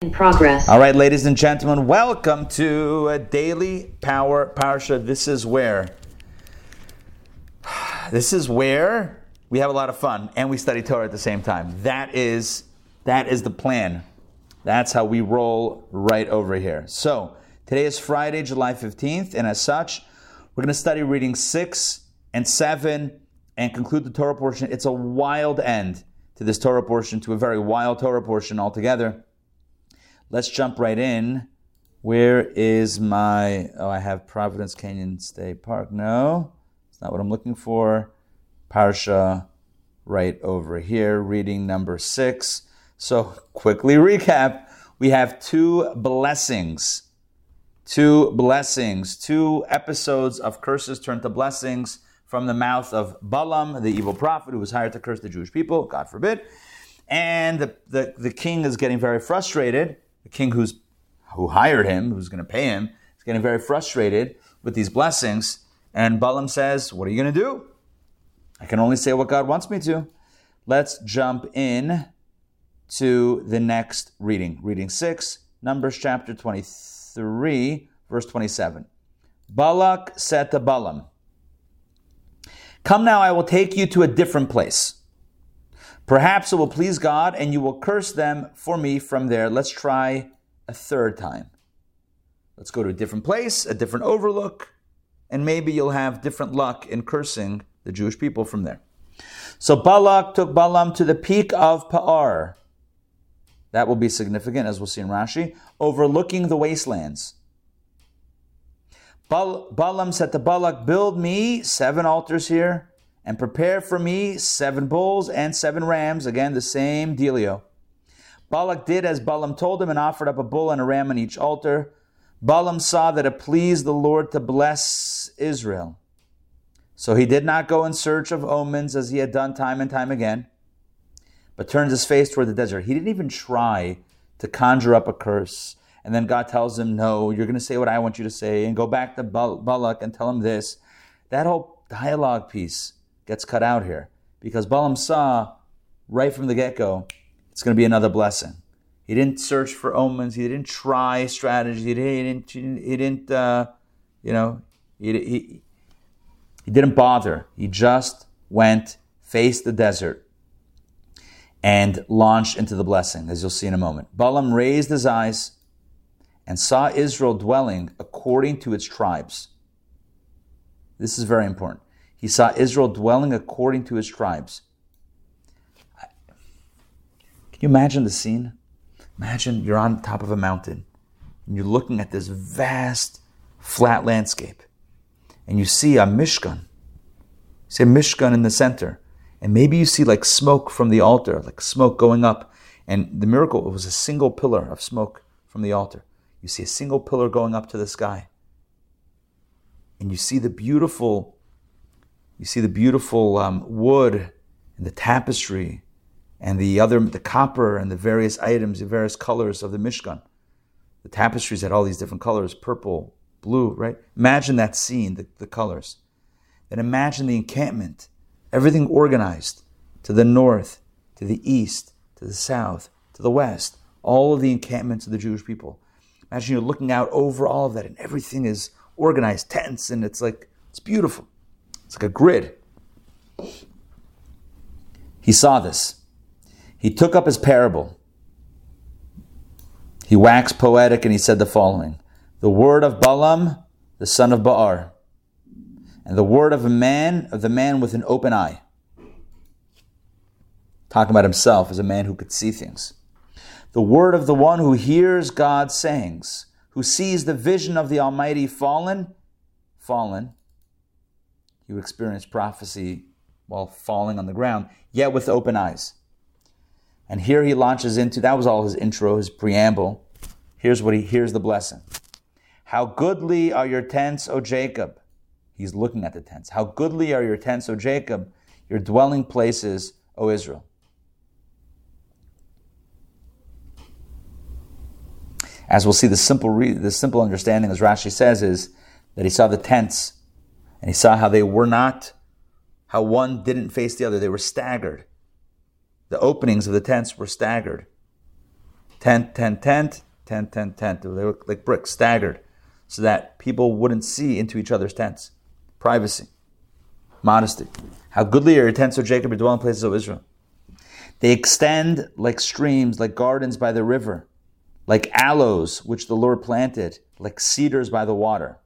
In progress. All right, ladies and gentlemen, welcome to a Daily Power Parsha. This is where we have a lot of fun and we study Torah at the same time. That is the plan. That's how we roll right over here. So, today is Friday, July 15th, and as such, we're going to study reading 6 and 7 and conclude the Torah portion. It's a wild end to this Torah portion, to a very wild Torah portion altogether. Let's jump right in. Where is my... Oh, I have Providence Canyon State Park. No, it's not what I'm looking for. Parsha right over here, reading number 6. So, quickly recap. We have two blessings, two episodes of curses turned to blessings from the mouth of Balaam, the evil prophet who was hired to curse the Jewish people, God forbid. And the king is getting very frustrated. The king who hired him, who's going to pay him, is getting very frustrated with these blessings. And Balaam says, what are you going to do? I can only say what God wants me to. Let's jump in to the next reading. Reading 6, Numbers chapter 23, verse 27. Balak said to Balaam, come now, I will take you to a different place. Perhaps it will please God, and you will curse them for me from there. Let's try a third time. Let's go to a different place, a different overlook, and maybe you'll have different luck in cursing the Jewish people from there. So Balak took Balaam to the peak of Pa'ar. That will be significant, as we'll see in Rashi, overlooking the wastelands. Balaam said to Balak, build me 7 altars here, and prepare for me 7 bulls and 7 rams. Again, the same dealio. Balak did as Balaam told him and offered up a bull and a ram on each altar. Balaam saw that it pleased the Lord to bless Israel. So he did not go in search of omens as he had done time and time again, but turned his face toward the desert. He didn't even try to conjure up a curse. And then God tells him, no, you're going to say what I want you to say and go back to Balak and tell him this. That whole dialogue piece gets cut out here because Balaam saw right from the get-go, it's going to be another blessing. He didn't search for omens. He didn't try strategy. He didn't bother. He just went, faced the desert, and launched into the blessing, as you'll see in a moment. Balaam raised his eyes and saw Israel dwelling according to its tribes. This is very important. He saw Israel dwelling according to his tribes. Can you imagine the scene? Imagine you're on top of a mountain, and you're looking at this vast, flat landscape. And you see a Mishkan. You see a Mishkan in the center. And maybe you see like smoke from the altar, like smoke going up. And the miracle, it was a single pillar of smoke from the altar. You see a single pillar going up to the sky. And you see the beautiful wood and the tapestry and the copper and the various items, the various colors of the Mishkan. The tapestries had all these different colors, purple, blue, right? Imagine that scene, the colors. Then imagine the encampment, everything organized to the north, to the east, to the south, to the west, all of the encampments of the Jewish people. Imagine you're looking out over all of that and everything is organized, tents, and it's like, it's beautiful. It's like a grid. He saw this. He took up his parable. He waxed poetic and he said the following. The word of Balaam, the son of Pa'ar, and the word of the man with an open eye. Talking about himself as a man who could see things. The word of the one who hears God's sayings, who sees the vision of the Almighty fallen. You experience prophecy while falling on the ground, yet with open eyes. And here he launches into, that was all his intro, his preamble. Here's the blessing. How goodly are your tents, O Jacob. He's looking at the tents. How goodly are your tents, O Jacob, your dwelling places, O Israel. As we'll see, the simple understanding, as Rashi says, is that he saw the tents and he saw how they were not, how one didn't face the other. They were staggered. The openings of the tents were staggered. Tent, tent, tent, tent, tent, tent. They were like bricks, staggered, so that people wouldn't see into each other's tents. Privacy, modesty. How goodly are your tents, O Jacob, your dwelling places, O Israel. They extend like streams, like gardens by the river, like aloes which the Lord planted, like cedars by the water.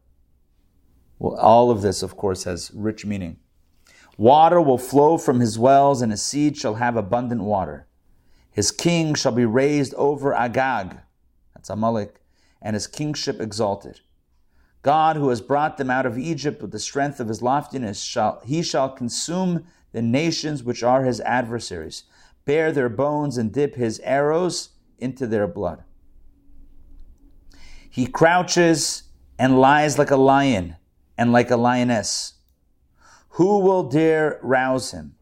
Well, all of this, of course, has rich meaning. Water will flow from his wells, and his seed shall have abundant water. His king shall be raised over Agag, that's Amalek, and his kingship exalted. God, who has brought them out of Egypt with the strength of his loftiness, he shall consume the nations which are his adversaries, bare their bones, and dip his arrows into their blood. He crouches and lies like a lion and like a lioness. Who will dare rouse him?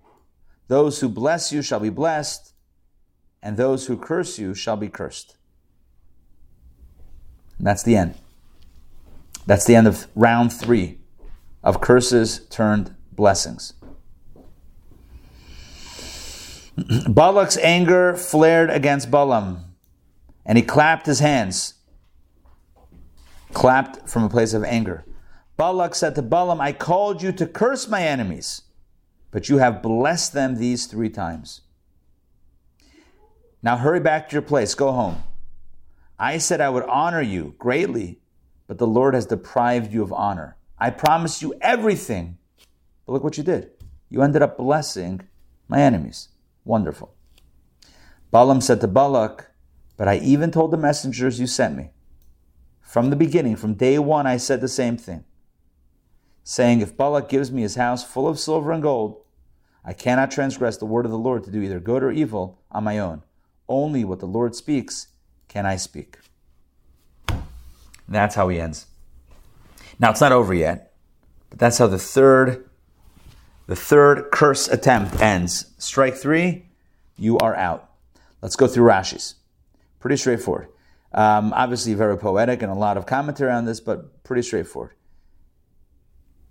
Those who bless you shall be blessed, and those who curse you shall be cursed. And that's the end. That's the end of round 3 of curses turned blessings. Balak's anger flared against Balaam, and he clapped his hands. Clapped from a place of anger. Balak said to Balaam, I called you to curse my enemies, but you have blessed them these 3 times. Now hurry back to your place, go home. I said I would honor you greatly, but the Lord has deprived you of honor. I promised you everything, but look what you did. You ended up blessing my enemies. Wonderful. Balaam said to Balak, but I even told the messengers you sent me. From the beginning, from day 1, I said the same thing, saying, if Balak gives me his house full of silver and gold, I cannot transgress the word of the Lord to do either good or evil on my own. Only what the Lord speaks can I speak. And that's how he ends. Now, it's not over yet, but that's how the third curse attempt ends. Strike 3, you are out. Let's go through Rashi's. Pretty straightforward. Obviously very poetic and a lot of commentary on this, but pretty straightforward.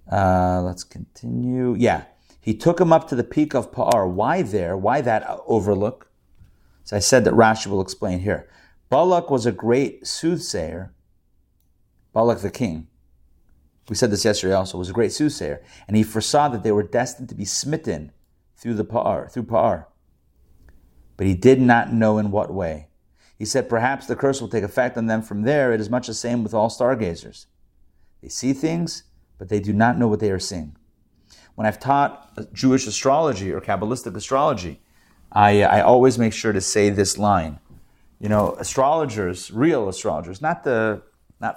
Let's continue. Yeah. He took him up to the peak of Pa'ar. Why there? Why that overlook? So I said that Rashi will explain here. Balak was a great soothsayer. Balak the king, we said this yesterday also, was a great soothsayer, and he foresaw that they were destined to be smitten through Pa'ar. But he did not know in what way. He said, perhaps the curse will take effect on them from there. It is much the same with all stargazers. They see things, but they do not know what they are seeing. When I've taught Jewish astrology or Kabbalistic astrology, I always make sure to say this line. You know, astrologers, real astrologers, not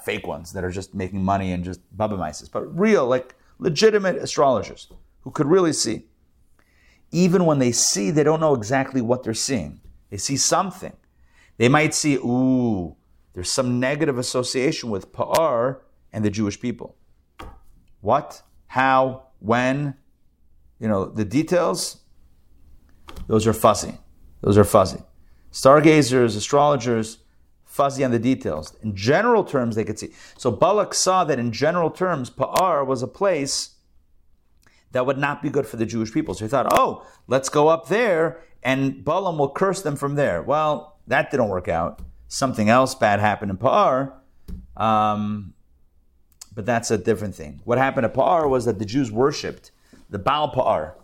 fake ones that are just making money and just babamaises, but real, like legitimate astrologers who could really see. Even when they see, they don't know exactly what they're seeing. They see something. They might see, there's some negative association with Pa'ar and the Jewish people. What, how, when, the details, those are fuzzy. Stargazers, astrologers, fuzzy on the details. In general terms, they could see. So Balak saw that in general terms, Pa'ar was a place that would not be good for the Jewish people. So he thought, let's go up there and Balaam will curse them from there. Well, that didn't work out. Something else bad happened in Pa'ar, but that's a different thing. What happened at Pa'ar was that the Jews worshipped the Baal Peor.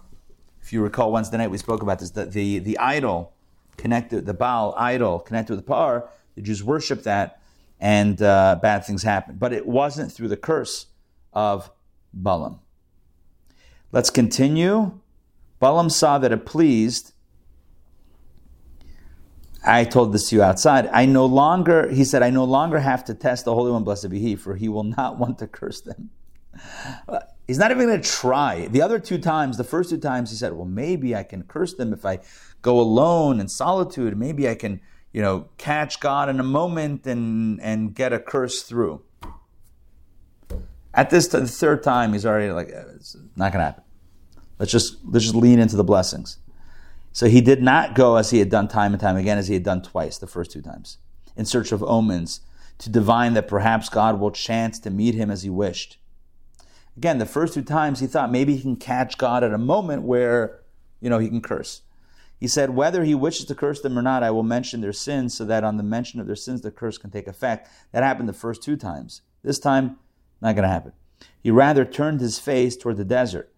If you recall, Wednesday night we spoke about this. The idol connected, the Baal idol connected with Pa'ar. The Jews worshipped that, and bad things happened. But it wasn't through the curse of Balaam. Let's continue. Balaam saw that it pleased. I told this to you outside. He said, I no longer have to test the Holy One, blessed be he, for he will not want to curse them. He's not even going to try. The other two times, the first two times, he said, well, maybe I can curse them if I go alone in solitude. Maybe I can, catch God in a moment and get a curse through. At this the third time, he's already like, it's not going to happen. Let's just lean into the blessings. So he did not go as he had done time and time again, as he had done twice, the first two times, in search of omens, to divine that perhaps God will chance to meet him as he wished. Again, the first two times he thought maybe he can catch God at a moment where, he can curse. He said, whether he wishes to curse them or not, I will mention their sins so that on the mention of their sins, the curse can take effect. That happened the first two times. This time, not going to happen. He rather turned his face toward the desert.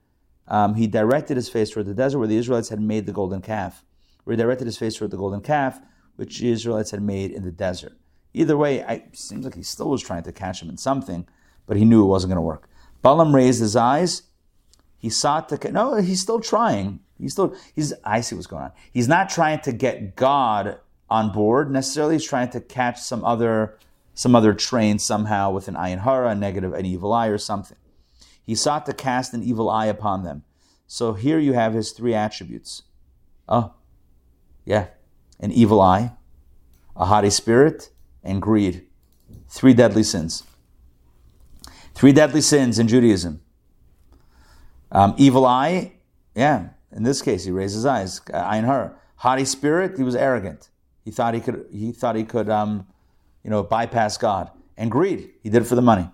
He directed his face toward the desert where the Israelites had made the golden calf. Where he directed his face toward the golden calf, which the Israelites had made in the desert. Either way, it seems like he still was trying to catch him in something, but he knew it wasn't going to work. Balaam raised his eyes. He sought to... No, he's still trying. I see what's going on. He's not trying to get God on board necessarily. He's trying to catch some other train somehow with an ayin hara, an evil eye or something. He sought to cast an evil eye upon them. So here you have his three attributes. Oh, yeah. An evil eye, a haughty spirit, and greed. Three deadly sins. Three deadly sins in Judaism. Evil eye, yeah. In this case, he raised his eyes. Ayin hara. Haughty spirit, he was arrogant. He thought he could bypass God. And greed, he did it for the money.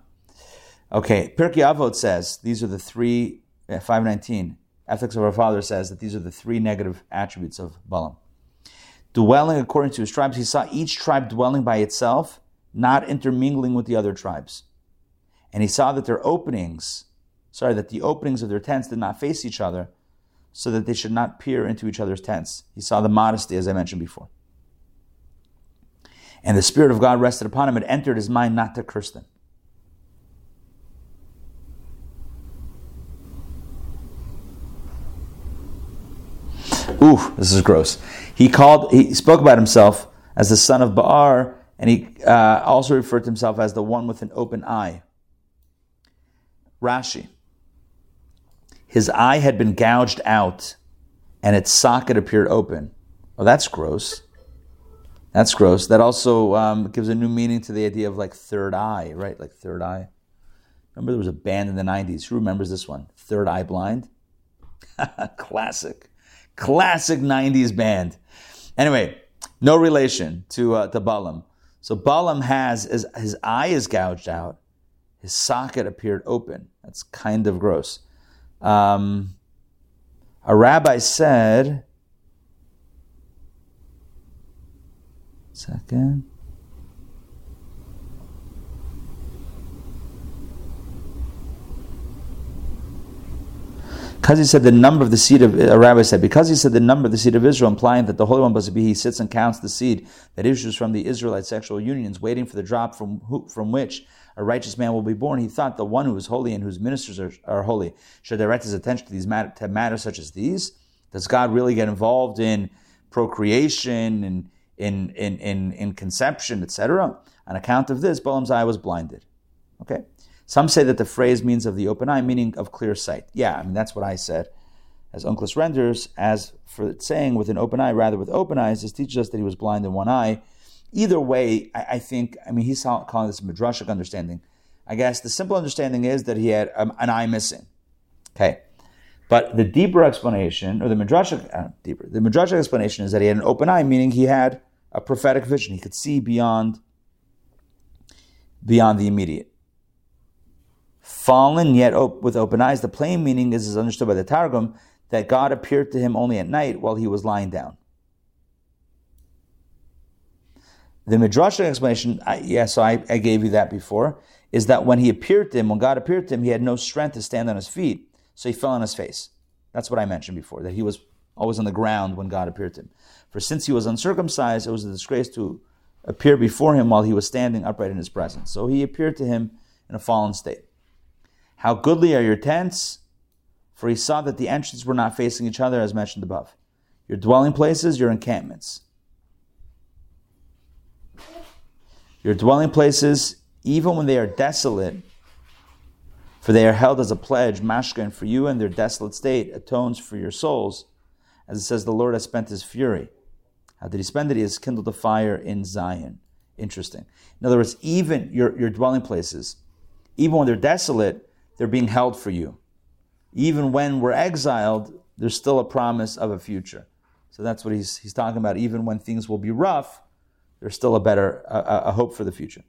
Okay, Pirkei Avot says these are the three, 519, Ethics of Our Father says that these are the three negative attributes of Balaam. Dwelling according to his tribes, he saw each tribe dwelling by itself, not intermingling with the other tribes. And he saw that the openings of their tents did not face each other, so that they should not peer into each other's tents. He saw the modesty, as I mentioned before. And the Spirit of God rested upon him. It entered his mind not to curse them. Ooh, this is gross. He spoke about himself as the son of Pa'ar, and he also referred to himself as the one with an open eye. Rashi. His eye had been gouged out, and its socket appeared open. Oh, that's gross. That's gross. That also gives a new meaning to the idea of third eye, right? Third eye. Remember there was a band in the 90s. Who remembers this one? Third Eye Blind? Classic 90s band. Anyway, no relation to Balaam. So Balaam has, his eye is gouged out. His socket appeared open. That's kind of gross. A rabbi said, second. Because he said the number of the seed of Israel, implying that the Holy One, blessed be He, sits and counts the seed that issues from the Israelite sexual unions, waiting for the drop from which a righteous man will be born. He thought the one who is holy and whose ministers are holy should direct his attention to matters such as these. Does God really get involved in procreation and in conception, etc.? On account of this, Balaam's eye was blinded. Okay. Some say that the phrase means of the open eye, meaning of clear sight. Yeah, that's what I said. As Uncleus renders, as for saying with an open eye, rather with open eyes, this teaches us that he was blind in one eye. Either way, I think, he's calling this a midrashic understanding. I guess the simple understanding is that he had an eye missing. Okay. But the deeper explanation, or the midrashic explanation is that he had an open eye, meaning he had a prophetic vision. He could see beyond the immediate. Fallen yet with open eyes, the plain meaning is understood by the Targum that God appeared to him only at night while he was lying down. The midrashic explanation, I gave you that before, is that when God appeared to him, he had no strength to stand on his feet, so he fell on his face. That's what I mentioned before, that he was always on the ground when God appeared to him. For since he was uncircumcised, it was a disgrace to appear before him while he was standing upright in his presence. So he appeared to him in a fallen state. How goodly are your tents, for he saw that the entrances were not facing each other, as mentioned above. Your dwelling places, your encampments. Your dwelling places, even when they are desolate, For they are held as a pledge, mashkan, for you, and their desolate state atones for your souls. As it says, the Lord has spent his fury. How did he spend it? He has kindled a fire in Zion. Interesting. In other words, even your dwelling places, even when they're desolate, they're being held for you. Even when we're exiled, there's still a promise of a future. So that's what he's talking about. Even when things will be rough, there's still a better a hope for the future.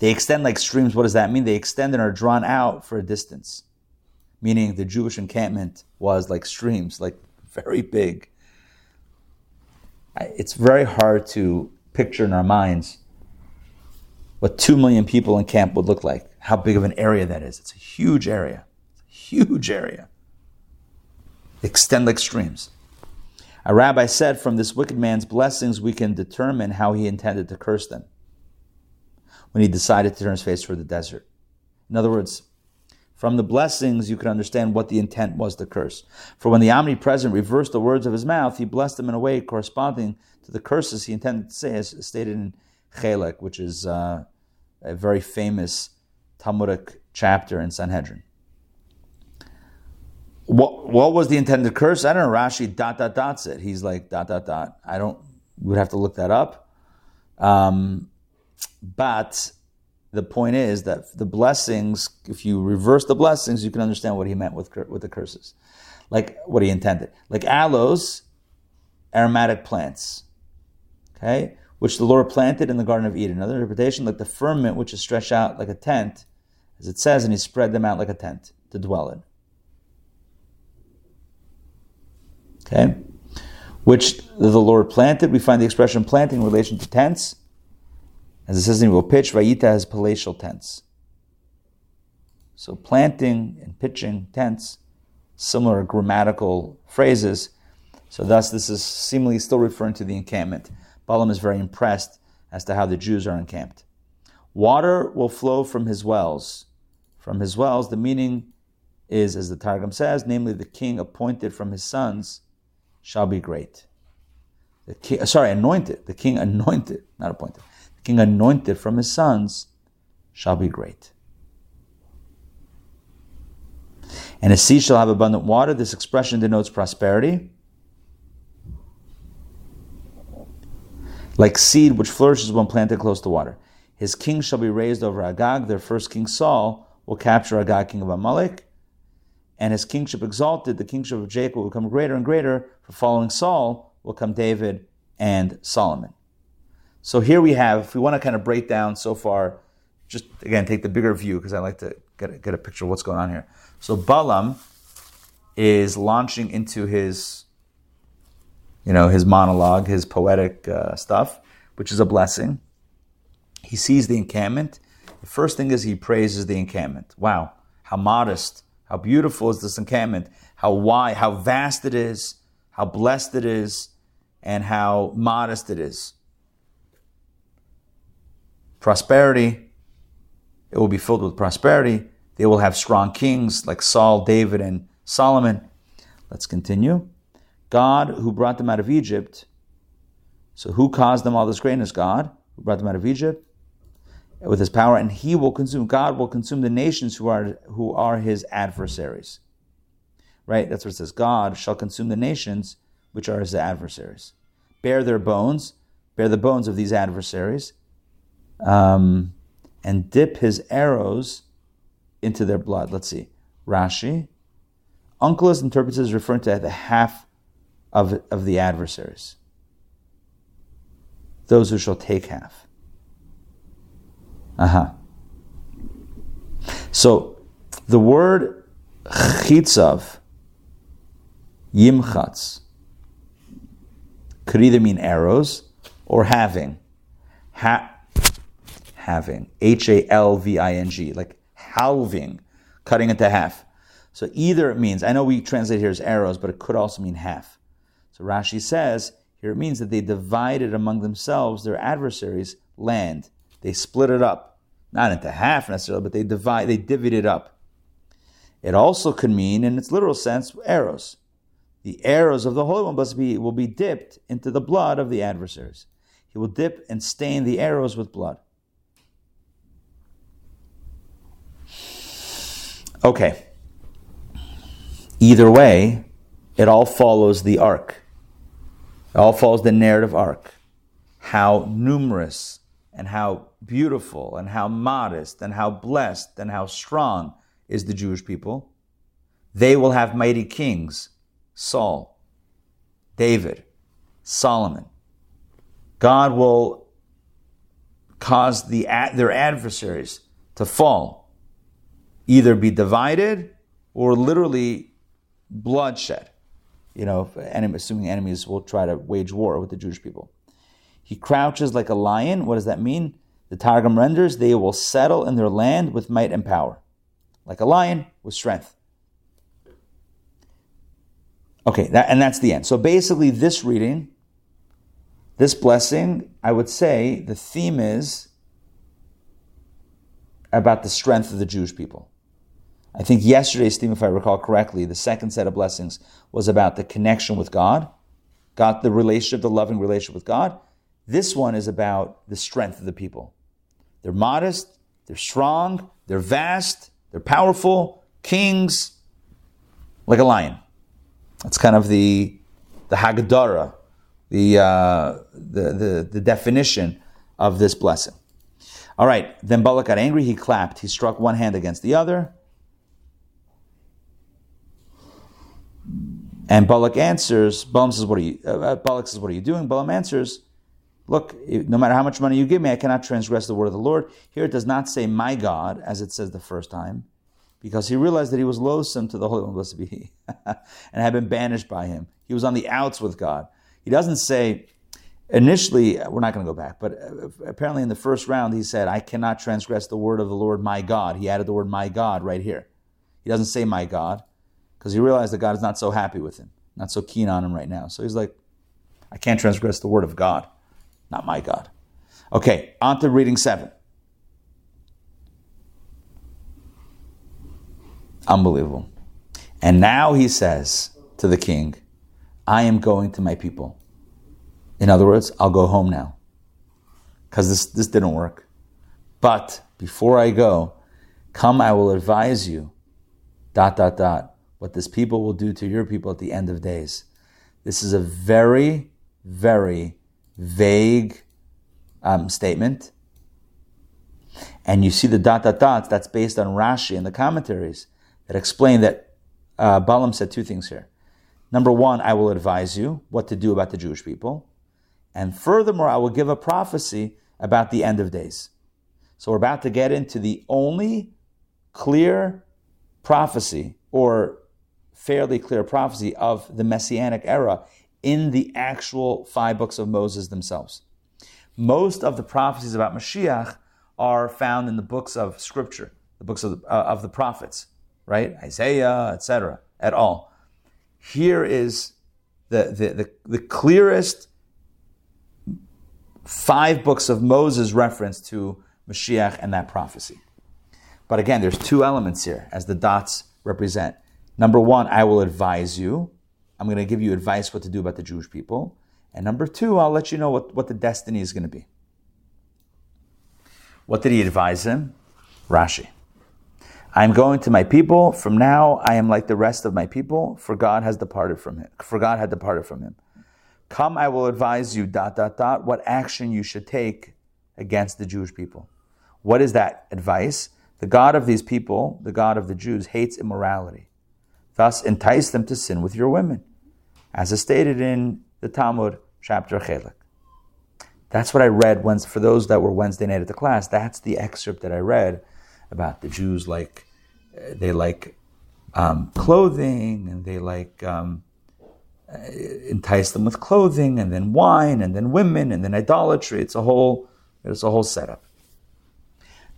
They extend like streams. What does that mean? They extend and are drawn out for a distance. Meaning the Jewish encampment was like streams, like very big. It's very hard to picture in our minds what 2 million people in camp would look like. How big of an area that is. It's a huge area. Extend like streams. A rabbi said, from this wicked man's blessings, we can determine how he intended to curse them when he decided to turn his face toward the desert. In other words, from the blessings, you can understand what the intent was to curse. For when the omnipresent reversed the words of his mouth, he blessed them in a way corresponding to the curses he intended to say, as stated in Chelek, which is a very famous Talmudic chapter in Sanhedrin. What was the intended curse? I don't know. Rashi ... it. He's like ... I don't. We'd have to look that up. But the point is that the blessings, if you reverse the blessings, you can understand what he meant with the curses, like what he intended, like aloes, aromatic plants, okay, which the Lord planted in the Garden of Eden. Another interpretation, like the firmament which is stretched out like a tent, as it says, and he spread them out like a tent to dwell in. Okay, which the Lord planted. We find the expression planting in relation to tents. As it says, he will pitch. Vayita has palatial tents. So planting and pitching tents, similar grammatical phrases. So thus this is seemingly still referring to the encampment. Balaam is very impressed as to how the Jews are encamped. Water will flow from his wells. From his wells, the meaning is, as the Targum says, namely the king appointed from his sons shall be great. The king anointed, not appointed. The king anointed from his sons shall be great. And a sea shall have abundant water. This expression denotes prosperity. Like seed which flourishes when planted close to water. His king shall be raised over Agag. Their first king, Saul, will capture Agag, king of Amalek. And his kingship exalted, the kingship of Jacob will become greater and greater, for following Saul will come David and Solomon. So here we have, if we want to kind of break down so far, just again, take the bigger view, because I like to get a picture of what's going on here. So Balaam is launching into his monologue, his poetic stuff, which is a blessing. He sees the encampment. The first thing is he praises the encampment. Wow, how modest. How beautiful is this encampment, how vast it is, how blessed it is, and how modest it is. Prosperity, it will be filled with prosperity. They will have strong kings like Saul, David, and Solomon. Let's continue. God who brought them out of Egypt. So who caused them all this greatness? God who brought them out of Egypt. With his power, and God will consume the nations who are his adversaries. Right? That's what it says. God shall consume the nations which are his adversaries. Bear the bones of these adversaries, and dip his arrows into their blood. Let's see. Rashi. Uncleus interprets as referring to the half of the adversaries. Those who shall take half. So the word chitzav, yimchatz, could either mean arrows or having. Having. H-A-L-V-I-N-G. Like halving, cutting into half. So either it means, I know we translate here as arrows, but it could also mean half. So Rashi says, here it means that they divided among themselves, their adversaries, land. They split it up, not into half necessarily, but they divvied it up. It also could mean, in its literal sense, arrows. The arrows of the Holy One will be dipped into the blood of the adversaries. He will dip and stain the arrows with blood. Okay. Either way, it all follows the arc. It all follows the narrative arc. How numerous and how beautiful and how modest and how blessed and how strong is the Jewish people. They will have mighty kings, Saul, David, Solomon. God will cause their adversaries to fall, either be divided or literally bloodshed. You know, assuming enemies will try to wage war with the Jewish people. He crouches like a lion. What does that mean? The Targum renders, they will settle in their land with might and power. Like a lion with strength. Okay, that's the end. So basically this reading, this blessing, I would say the theme is about the strength of the Jewish people. I think yesterday's theme, if I recall correctly, the second set of blessings was about the connection with God, the relationship, the loving relationship with God. This one is about the strength of the people. They're modest, they're strong, they're vast, they're powerful, kings, like a lion. That's kind of the Haggadah, the definition of this blessing. All right, then Balak got angry, he clapped, he struck one hand against the other. And Balak answers, Balak says, what are you doing? Balaam answers, look, no matter how much money you give me, I cannot transgress the word of the Lord. Here it does not say my God, as it says the first time, because he realized that he was loathsome to the Holy One, blessed be he, and had been banished by him. He was on the outs with God. He doesn't say, initially, we're not going to go back, but apparently in the first round, he said, I cannot transgress the word of the Lord, my God. He added the word my God right here. He doesn't say my God, because he realized that God is not so happy with him, not so keen on him right now. So he's like, I can't transgress the word of God. Not my God. Okay, on to reading 7. Unbelievable. And now he says to the king, I am going to my people. In other words, I'll go home now. Because this didn't work. But before I go, come, I will advise you, ... what this people will do to your people at the end of days. This is a very, very vague statement. And you see the ... that's based on Rashi and the commentaries that explain that Balaam said two things here. Number one, I will advise you what to do about the Jewish people. And furthermore, I will give a prophecy about the end of days. So we're about to get into the only clear prophecy, or fairly clear prophecy, of the Messianic era in the actual 5 books of Moses themselves. Most of the prophecies about Mashiach are found in the books of Scripture, the books of the prophets, right? Isaiah, etc., at all. Here is the clearest 5 books of Moses reference to Mashiach and that prophecy. But again, there's two elements here, as the dots represent. Number one, I will advise you. I'm going to give you advice what to do about the Jewish people. And number two, I'll let you know what the destiny is going to be. What did he advise him? Rashi. I'm going to my people. From now, I am like the rest of my people, for God has departed from him. For God had departed from him. Come, I will advise you, ... what action you should take against the Jewish people. What is that advice? The God of these people, the God of the Jews, hates immorality. Thus, entice them to sin with your women, as is stated in the Talmud, chapter Chelek. That's what I read once. For those that were Wednesday night at the class, that's the excerpt that I read about the Jews. Like they like clothing, and they like entice them with clothing, and then wine, and then women, and then idolatry. It's a whole setup.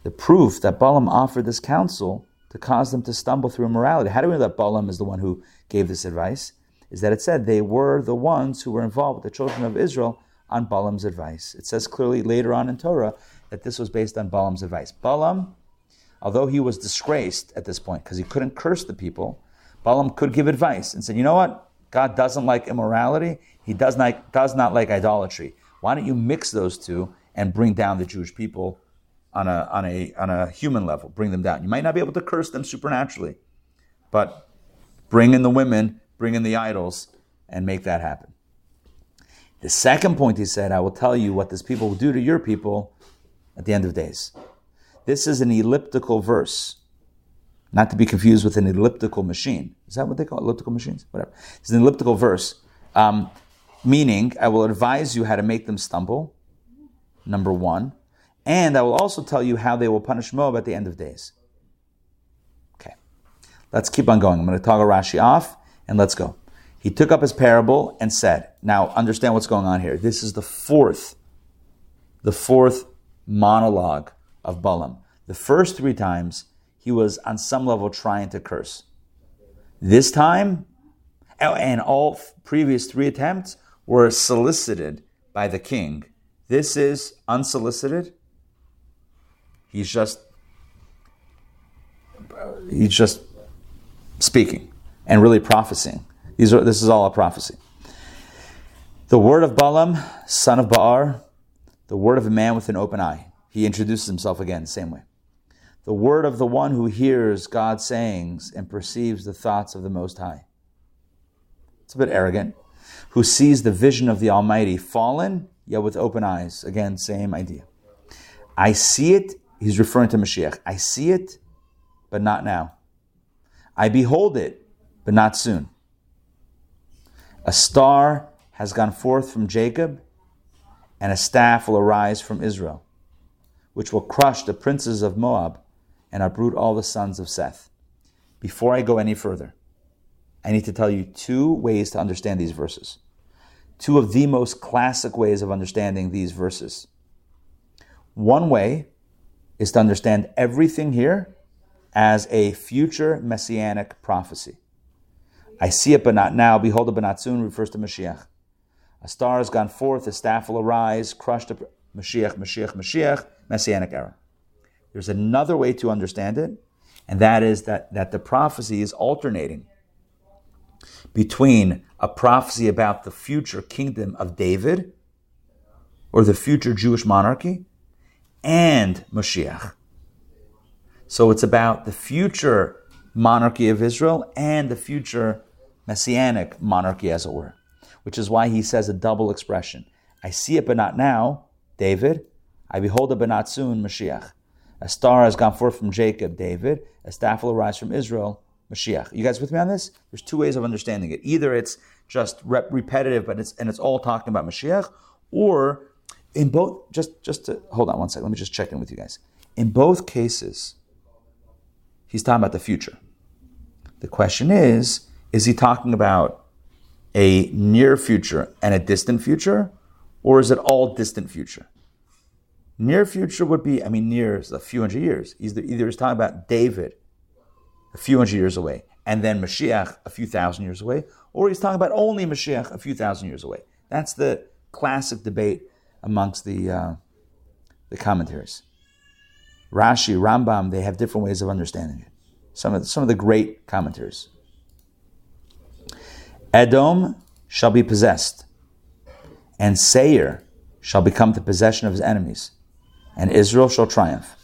The proof that Balaam offered this counsel to cause them to stumble through immorality. How do we know that Balaam is the one who gave this advice? Is that it said they were the ones who were involved with the children of Israel on Balaam's advice. It says clearly later on in Torah that this was based on Balaam's advice. Balaam, although he was disgraced at this point because he couldn't curse the people, Balaam could give advice and said, you know what? God doesn't like immorality. He does not like idolatry. Why don't you mix those two and bring down the Jewish people on a human level, bring them down. You might not be able to curse them supernaturally, but bring in the women, bring in the idols, and make that happen. The second point he said, I will tell you what this people will do to your people at the end of days. This is an elliptical verse, not to be confused with an elliptical machine. Is that what they call it? Elliptical machines? Whatever. It's an elliptical verse, meaning I will advise you how to make them stumble, number one, and I will also tell you how they will punish Moab at the end of days. Okay, let's keep on going. I'm going to toggle Rashi off, and let's go. He took up his parable and said, now understand what's going on here. This is the fourth monologue of Balaam. The first three times, he was on some level trying to curse. This time, and all previous three attempts were solicited by the king. This is unsolicited. He's just speaking and really prophesying. This is all a prophecy. The word of Balaam, son of Pa'ar, the word of a man with an open eye. He introduces himself again the same way. The word of the one who hears God's sayings and perceives the thoughts of the Most High. It's a bit arrogant. Who sees the vision of the Almighty, fallen, yet with open eyes. Again, same idea. I see it. He's referring to Mashiach. I see it, but not now. I behold it, but not soon. A star has gone forth from Jacob, and a staff will arise from Israel, which will crush the princes of Moab and uproot all the sons of Seth. Before I go any further, I need to tell you two ways to understand these verses. Two of the most classic ways of understanding these verses. One way is to understand everything here as a future messianic prophecy. I see it but not now, behold it but not soon, refers to Mashiach. A star has gone forth, a staff will arise, crushed the Mashiach, messianic era. There's another way to understand it, and that is that the prophecy is alternating between a prophecy about the future kingdom of David or the future Jewish monarchy and Mashiach. So it's about the future monarchy of Israel and the future messianic monarchy, as it were, which is why he says a double expression. I see it but not now, David. I behold it but not soon, Mashiach. A star has gone forth from Jacob, David. A staff will arise from Israel, Mashiach. You guys with me on this? There's two ways of understanding it. Either it's just repetitive, but it's all talking about Mashiach, or in both, just to hold on one second, let me just check in with you guys. In both cases, he's talking about the future. The question is he talking about a near future and a distant future, or is it all distant future? Near future would be, near is a few hundred years. Either he's talking about David, a few hundred years away, and then Mashiach a few thousand years away, or he's talking about only Mashiach a few thousand years away. That's the classic debate amongst the commentaries. Rashi, Rambam, they have different ways of understanding it. Some of the great commentaries. Edom shall be possessed, and Seir shall become the possession of his enemies, and Israel shall triumph.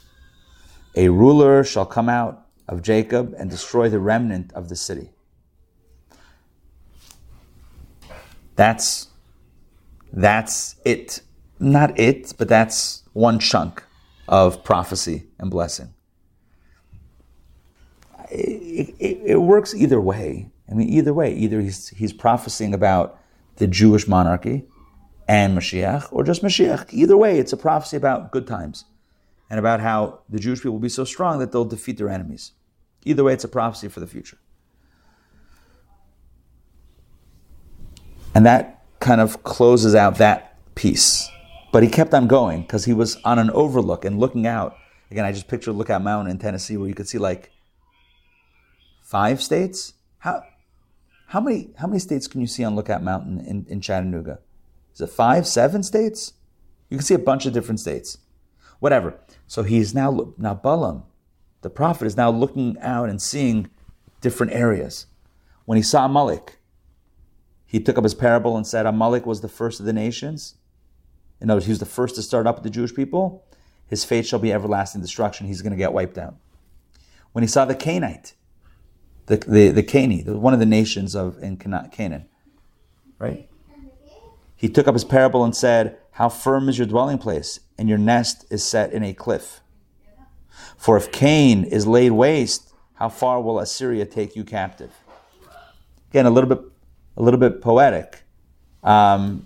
A ruler shall come out of Jacob and destroy the remnant of the city. That's it. Not it, but that's one chunk of prophecy and blessing. It works either way. Either way. Either he's prophesying about the Jewish monarchy and Mashiach, or just Mashiach. Either way, it's a prophecy about good times and about how the Jewish people will be so strong that they'll defeat their enemies. Either way, it's a prophecy for the future. And that kind of closes out that piece. But he kept on going because he was on an overlook and looking out. Again, I just pictured Lookout Mountain in Tennessee where you could see like 5 states. How many states can you see on Lookout Mountain in Chattanooga? Is it 5, 7 states? You can see a bunch of different states. Whatever. So he is now Balaam, the prophet, is now looking out and seeing different areas. When he saw Amalek, he took up his parable and said, Amalek was the first of the nations. In other words, he was the first to start up with the Jewish people. his fate shall be everlasting destruction. He's going to get wiped out. When he saw the Canaanite, the Canaanite, one of the nations in Canaan, right? He took up his parable and said, how firm is your dwelling place, and your nest is set in a cliff. For if Cain is laid waste, how far will Assyria take you captive? Again, a little bit poetic, but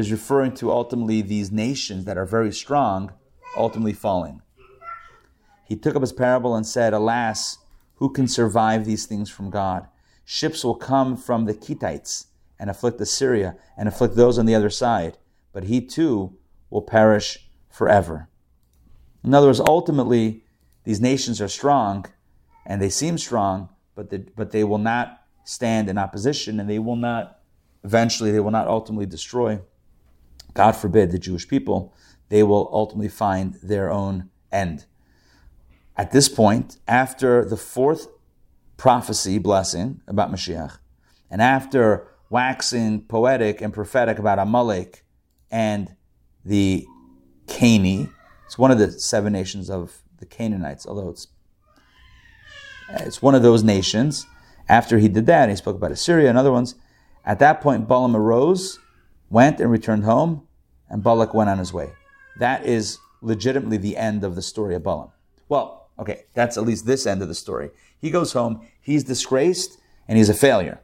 is referring to ultimately these nations that are very strong, ultimately falling. He took up his parable and said, alas, who can survive these things from God? Ships will come from the Kittites and afflict Assyria and afflict those on the other side, but he too will perish forever. In other words, ultimately, these nations are strong and they seem strong, but they will not stand in opposition, and they will not ultimately destroy, God forbid, the Jewish people. They will ultimately find their own end. At this point, after the fourth prophecy blessing about Mashiach, and after waxing poetic and prophetic about Amalek and the Canaanite, it's one of the seven nations of the Canaanites, although it's one of those nations. After he did that, he spoke about Assyria and other ones. At that point, Balaam arose, went and returned home, and Balak went on his way. That is legitimately the end of the story of Balaam. Well, okay, that's at least this end of the story. He goes home, he's disgraced, and he's a failure.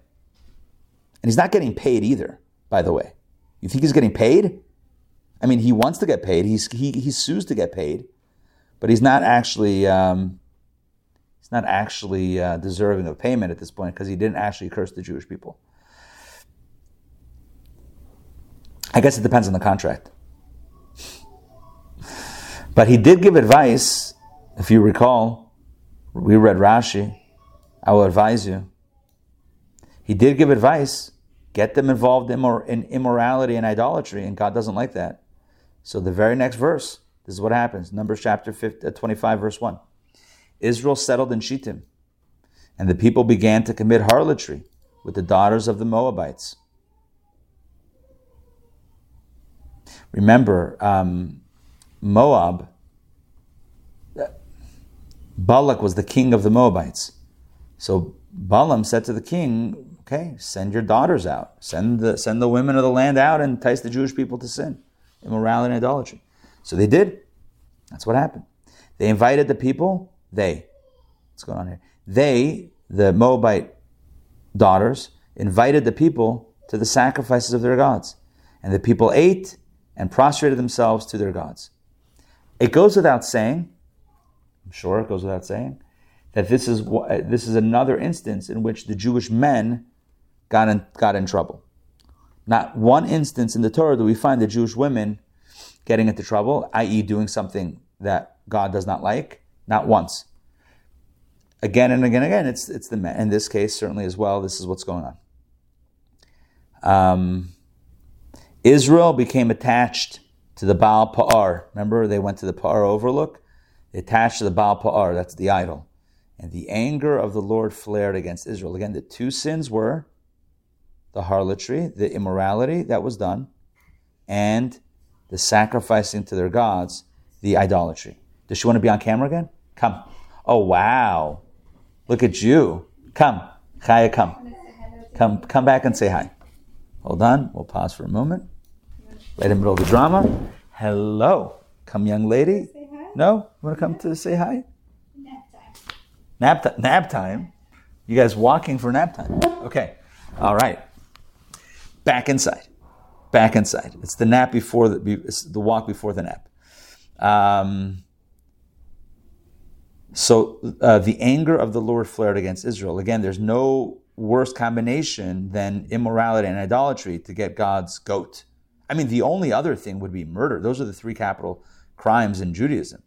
And he's not getting paid either, by the way. You think he's getting paid? I mean, he wants to get paid. He sues to get paid, but he's not actually... Not actually deserving of payment at this point, because he didn't actually curse the Jewish people. I guess it depends on the contract. But he did give advice, if you recall, we read Rashi, I will advise you. He did give advice, get them involved in immorality and idolatry, and God doesn't like that. So the very next verse, this is what happens, Numbers chapter 25, verse 1. Israel settled in Shittim, and the people began to commit harlotry with the daughters of the Moabites. Remember, Moab, Balak was the king of the Moabites. So Balaam said to the king, okay, send your daughters out. Send the women of the land out and entice the Jewish people to sin, immorality and idolatry. So they did. That's what happened. They invited the people... what's going on here? They, the Moabite daughters, invited the people to the sacrifices of their gods. And the people ate and prostrated themselves to their gods. It goes without saying, I'm sure it goes without saying, that this is another instance in which the Jewish men got in trouble. Not one instance in the Torah do we find the Jewish women getting into trouble, i.e. doing something that God does not like. Not once. Again and again, it's the men. In this case, certainly as well, this is what's going on. Israel became attached to the Baal Peor. Remember, they went to the Pa'ar overlook. They attached to the Baal Peor, that's the idol. And the anger of the Lord flared against Israel. Again, the two sins were the harlotry, the immorality that was done, and the sacrificing to their gods, the idolatry. Does she want to be on camera again? Come. Oh, wow. Look at you. Come. Chaya, come. Come back and say hi. Hold on. We'll pause for a moment. Right in the middle of the drama. Hello. Come, young lady. Say hi. No? You want to come to say hi? Nap time. Nap time? You guys walking for nap time. Okay. All right. Back inside. It's the nap before the walk before the nap. So the anger of the Lord flared against Israel. Again, there's no worse combination than immorality and idolatry to get God's goat. I mean, the only other thing would be murder. Those are the three capital crimes in Judaism,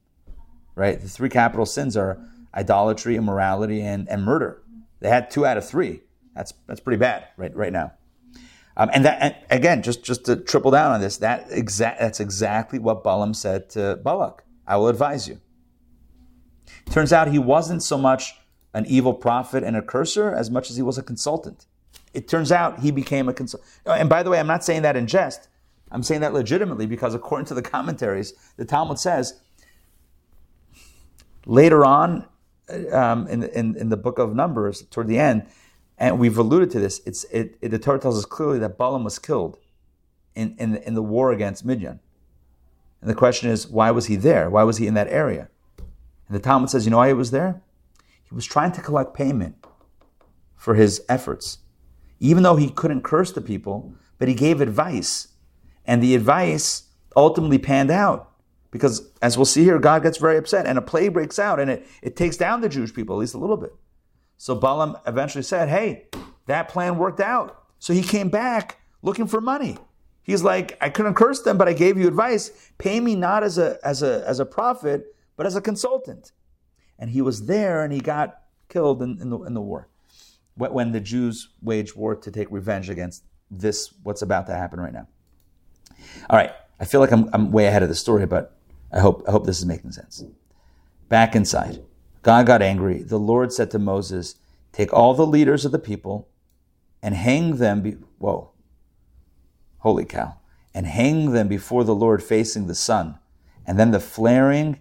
right? The three capital sins are idolatry, immorality, and murder. They had 2 out of 3. That's pretty bad right now. And again, just to triple down on this, that's exactly what Balaam said to Balak. I will advise you. Turns out he wasn't so much an evil prophet and a cursor as much as he was a consultant. It turns out he became a consultant. And by the way, I'm not saying that in jest. I'm saying that legitimately because according to the commentaries, the Talmud says Later on, in the book of Numbers, toward the end, and we've alluded to this, the Torah tells us clearly that Balaam was killed in the war against Midian. And the question is, why was he there? Why was he in that area? And the Talmud says, you know why he was there? He was trying to collect payment for his efforts. Even though he couldn't curse the people, but he gave advice. And the advice ultimately panned out. Because as we'll see here, God gets very upset and a plague breaks out and it takes down the Jewish people, at least a little bit. So Balaam eventually said, hey, that plan worked out. So he came back looking for money. He's like, I couldn't curse them, but I gave you advice. Pay me not as a prophet, but as a consultant. And he was there and he got killed in the war. When the Jews waged war to take revenge against this, what's about to happen right now. All right, I feel like I'm way ahead of the story, but I hope this is making sense. Back inside, God got angry. The Lord said to Moses, take all the leaders of the people and hang them. Holy cow. And hang them before the Lord facing the sun. And then the flaring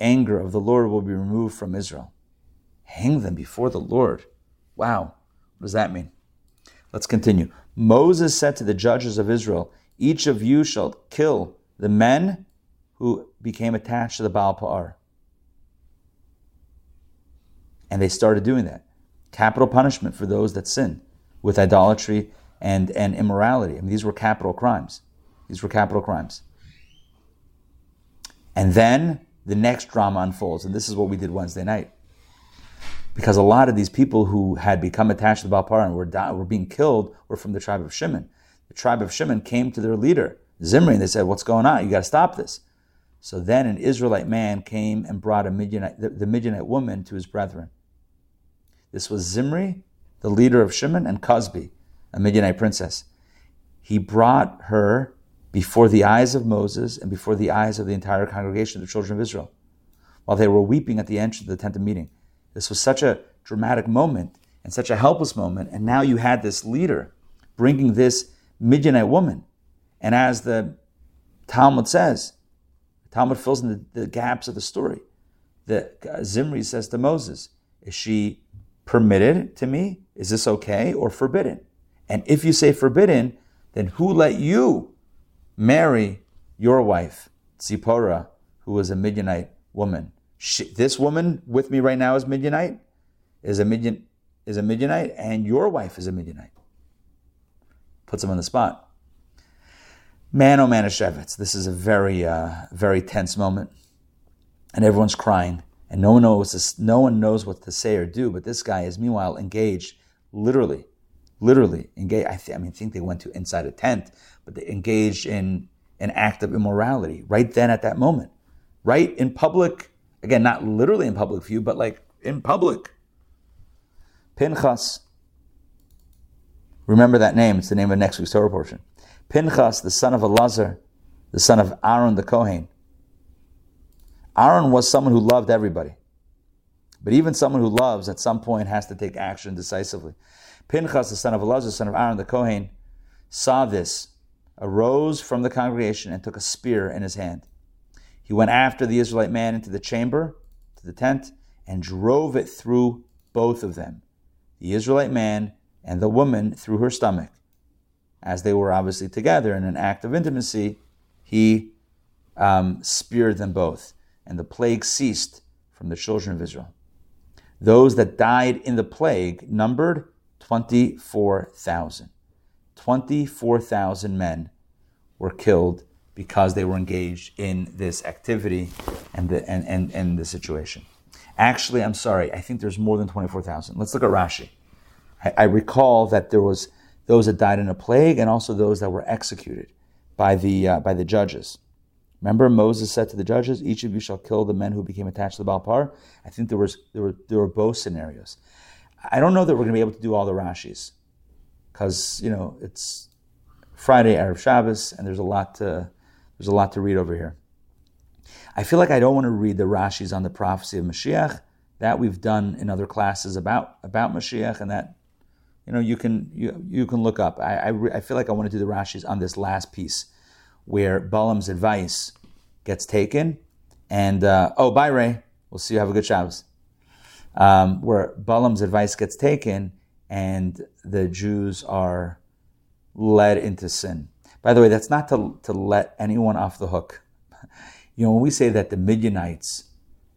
anger of the Lord will be removed from Israel. Hang them before the Lord. Wow. What does that mean? Let's continue. Moses said to the judges of Israel, each of you shall kill the men who became attached to the Baal Peor. And they started doing that. Capital punishment for those that sin with idolatry and immorality. I mean, these were capital crimes. And then the next drama unfolds. And this is what we did Wednesday night. Because a lot of these people who had become attached to the Baal Peor and were being killed were from the tribe of Shimon. The tribe of Shimon came to their leader, Zimri, and they said, what's going on? You got to stop this. So then an Israelite man came and brought the Midianite woman to his brethren. This was Zimri, the leader of Shimon, and Cozbi, a Midianite princess. He brought her before the eyes of Moses and before the eyes of the entire congregation of the children of Israel, while they were weeping at the entrance of the tent of meeting. This was such a dramatic moment and such a helpless moment. And now you had this leader bringing this Midianite woman. And as the Talmud says, Talmud fills in the gaps of the story. Zimri says to Moses, is she permitted to me? Is this okay or forbidden? And if you say forbidden, then who let you marry your wife, Zipporah, who was a Midianite woman? This woman with me right now is Midianite, is a Midianite, and your wife is a Midianite. Puts him on the spot. Man, oh man, Ashevitz. This is a very tense moment, and everyone's crying, and no one knows what to say or do. But this guy is meanwhile engaged, literally engaged. I think they went to inside a tent, but they engaged in an act of immorality right then at that moment, right in public. Again, not literally in public view, but like in public. Pinchas. Remember that name. It's the name of next week's Torah portion. Pinchas, the son of Elazar, the son of Aaron the Kohen. Aaron was someone who loved everybody. But even someone who loves at some point has to take action decisively. Pinchas, the son of Elazar, son of Aaron the Kohen, saw this, arose from the congregation and took a spear in his hand. He went after the Israelite man into the chamber, to the tent, and drove it through both of them. The Israelite man and the woman through her stomach. As they were obviously together in an act of intimacy, he speared them both, and the plague ceased from the children of Israel. Those that died in the plague numbered 24,000. 24,000 men were killed because they were engaged in this activity and the situation. Actually, I'm sorry, I think there's more than 24,000. Let's look at Rashi. I recall that there was those that died in a plague and also those that were executed by the judges. Remember, Moses said to the judges, each of you shall kill the men who became attached to the Baal Peor. I think there were both scenarios. I don't know that we're going to be able to do all the Rashis because, you know, it's Friday, Erev Shabbos, and there's a lot to read over here. I feel like I don't want to read the Rashis on the prophecy of Mashiach. That we've done in other classes about Mashiach, and that, you know, you can look up. I feel like I want to do the Rashis on this last piece, where Balaam's advice gets taken, and Ray, We'll see you. Have a good Shabbos. Where Balaam's advice gets taken and the Jews are led into sin. By the way, that's not to let anyone off the hook. You know, when we say that the Midianites,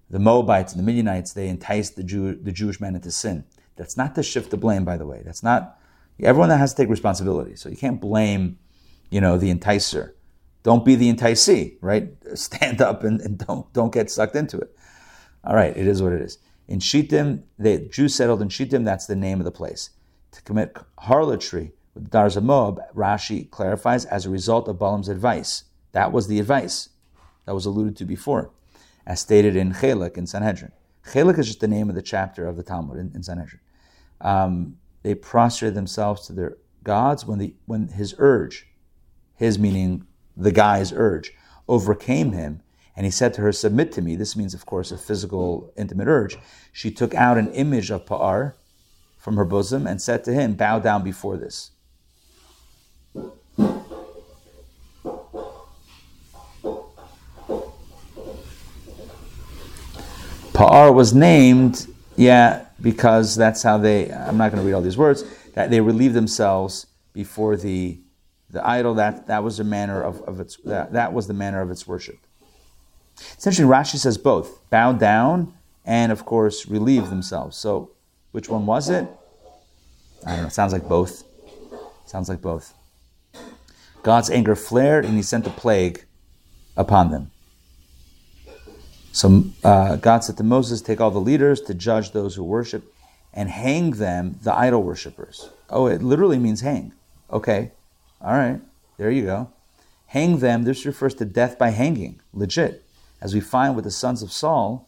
the Moabites and the Midianites, they enticed the Jewish men into sin, that's not to shift the blame, by the way. That's not, everyone that has to take responsibility. So you can't blame, you know, the enticer. Don't be the enticee, right? Stand up and don't get sucked into it. All right, it is what it is. In Shittim, the Jews settled in Shittim, that's the name of the place. To commit harlotry with the daughters of Moab, Rashi clarifies, as a result of Balaam's advice. That was the advice that was alluded to before, as stated in Chelek in Sanhedrin. Chelek is just the name of the chapter of the Talmud in Sanhedrin. They prostrated themselves to their gods when his urge, his meaning the guy's urge, overcame him, and he said to her, "Submit to me." This means, of course, a physical, intimate urge. She took out an image of Pa'ar from her bosom and said to him, "Bow down before this." Pa'ar was named, because that's how they, I'm not going to read all these words, that they relieved themselves before the idol. That was the manner of its, that was the manner of its worship. Essentially, Rashi says both, bow down and, of course, relieve themselves. So, which one was it? I don't know, it sounds like both. God's anger flared and he sent a plague upon them. So God said to Moses, "Take all the leaders to judge those who worship and hang them, the idol worshippers." Oh, it literally means hang. Okay, all right, there you go. Hang them, this refers to death by hanging, legit, as we find with the sons of Saul,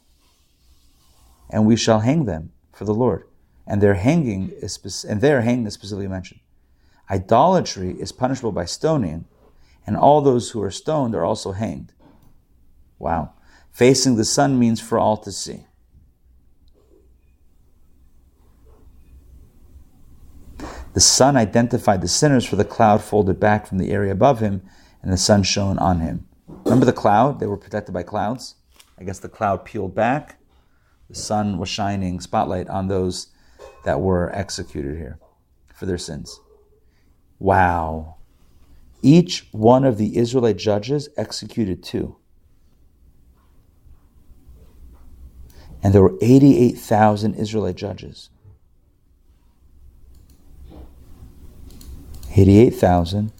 "and we shall hang them for the Lord." And their hanging is specifically mentioned. Idolatry is punishable by stoning, and all those who are stoned are also hanged. Wow. Facing the sun means for all to see. The sun identified the sinners, for the cloud folded back from the area above him, and the sun shone on him. Remember the cloud? They were protected by clouds. I guess the cloud peeled back. The sun was shining spotlight on those that were executed here for their sins. Wow. Each one of the Israelite judges executed two. And there were 88,000 Israelite judges. 88,000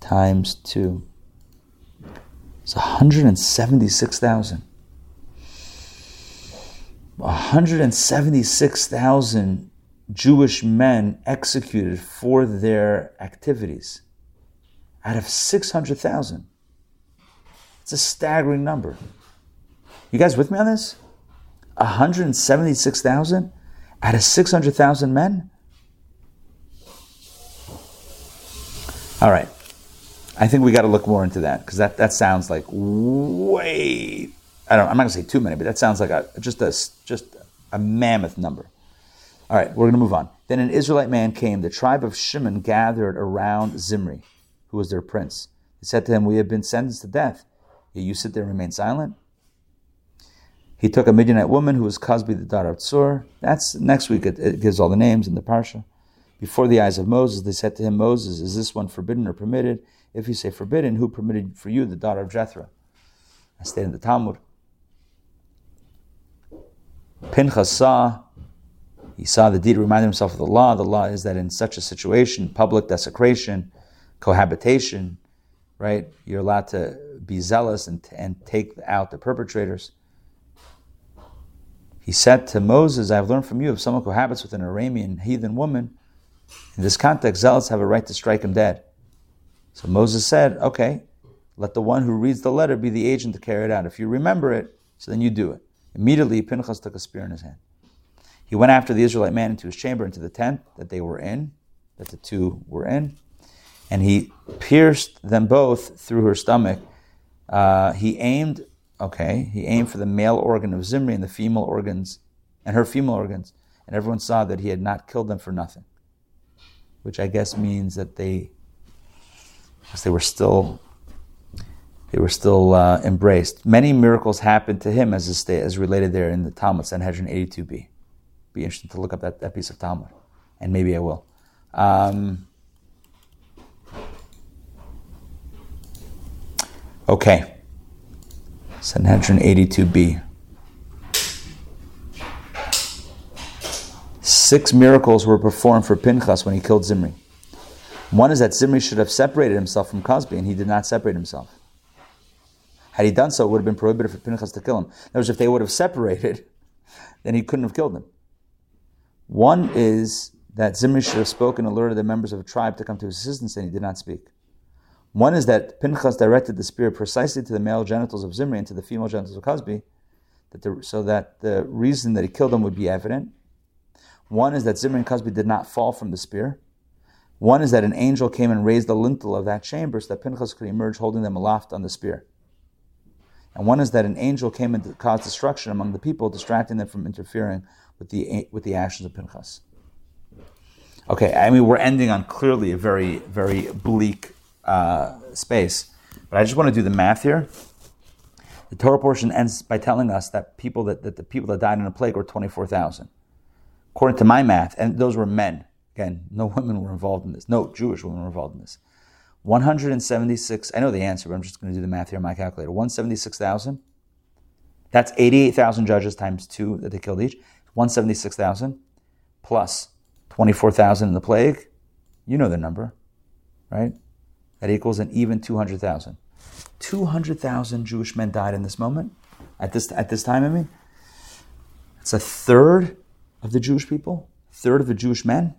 times 2. It's 176,000. 176,000 Jewish men executed for their activities out of 600,000. It's a staggering number. You guys with me on this? 176,000 out of 600,000 men? All right. I think we got to look more into that, because that sounds like way, I'm not going to say too many, but that sounds like just a mammoth number. All right, we're going to move on. Then an Israelite man came. The tribe of Shimon gathered around Zimri, who was their prince. They said to him, "We have been sentenced to death. Yet you sit there and remain silent." He took a Midianite woman who was Cozbi, the daughter of Tzur. That's next week. It gives all the names in the parsha. Before the eyes of Moses, they said to him, "Moses, is this one forbidden or permitted? If you say forbidden, who permitted for you the daughter of Jethro?" I stayed in the Talmud. Pinchas saw. He saw the deed, reminded himself of the law. The law is that in such a situation, public desecration, cohabitation, right? You're allowed to be zealous and take out the perpetrators. He said to Moses, "I have learned from you, if someone cohabits with an Aramean heathen woman, in this context, zealots have a right to strike him dead." So Moses said, "Okay, let the one who reads the letter be the agent to carry it out. If you remember it, so then you do it." Immediately, Pinchas took a spear in his hand. He went after the Israelite man into his chamber, into the tent that the two were in, and he pierced them both through her stomach. He aimed for the male organ of Zimri and the female organs, and her female organs, and everyone saw that he had not killed them for nothing. Which I guess means that they were still They were still embraced. Many miracles happened to him, as related there in the Talmud, Sanhedrin 82b. Be interesting to look up that piece of Talmud, and maybe I will. Okay. Sanhedrin 82b. 6 miracles were performed for Pinchas when he killed Zimri. One is that Zimri should have separated himself from Cozbi, and he did not separate himself. Had he done so, it would have been prohibited for Pinchas to kill him. In other words, if they would have separated, then he couldn't have killed him. One is that Zimri should have spoken and alerted the members of a tribe to come to his assistance, and he did not speak. One is that Pinchas directed the spear precisely to the male genitals of Zimri and to the female genitals of Cozbi, so that the reason that he killed them would be evident. One is that Zimri and Cozbi did not fall from the spear. One is that an angel came and raised the lintel of that chamber so that Pinchas could emerge holding them aloft on the spear. And one is that an angel came and caused destruction among the people, distracting them from interfering with the actions of Pinchas. Okay, I mean, we're ending on clearly a very, very bleak space. But I just want to do the math here. The Torah portion ends by telling us that the people that died in a plague were 24,000. According to my math, and those were men. Again, no women were involved in this. No Jewish women were involved in this. 176, I know the answer, but I'm just going to do the math here on my calculator. 176,000. That's 88,000 judges times 2 that they killed each. 176,000 plus 24,000 in the plague. You know the number, right? That equals an even 200,000. 200,000 Jewish men died in this moment. At this time, I mean. It's a third of the Jewish people. A third of the Jewish men.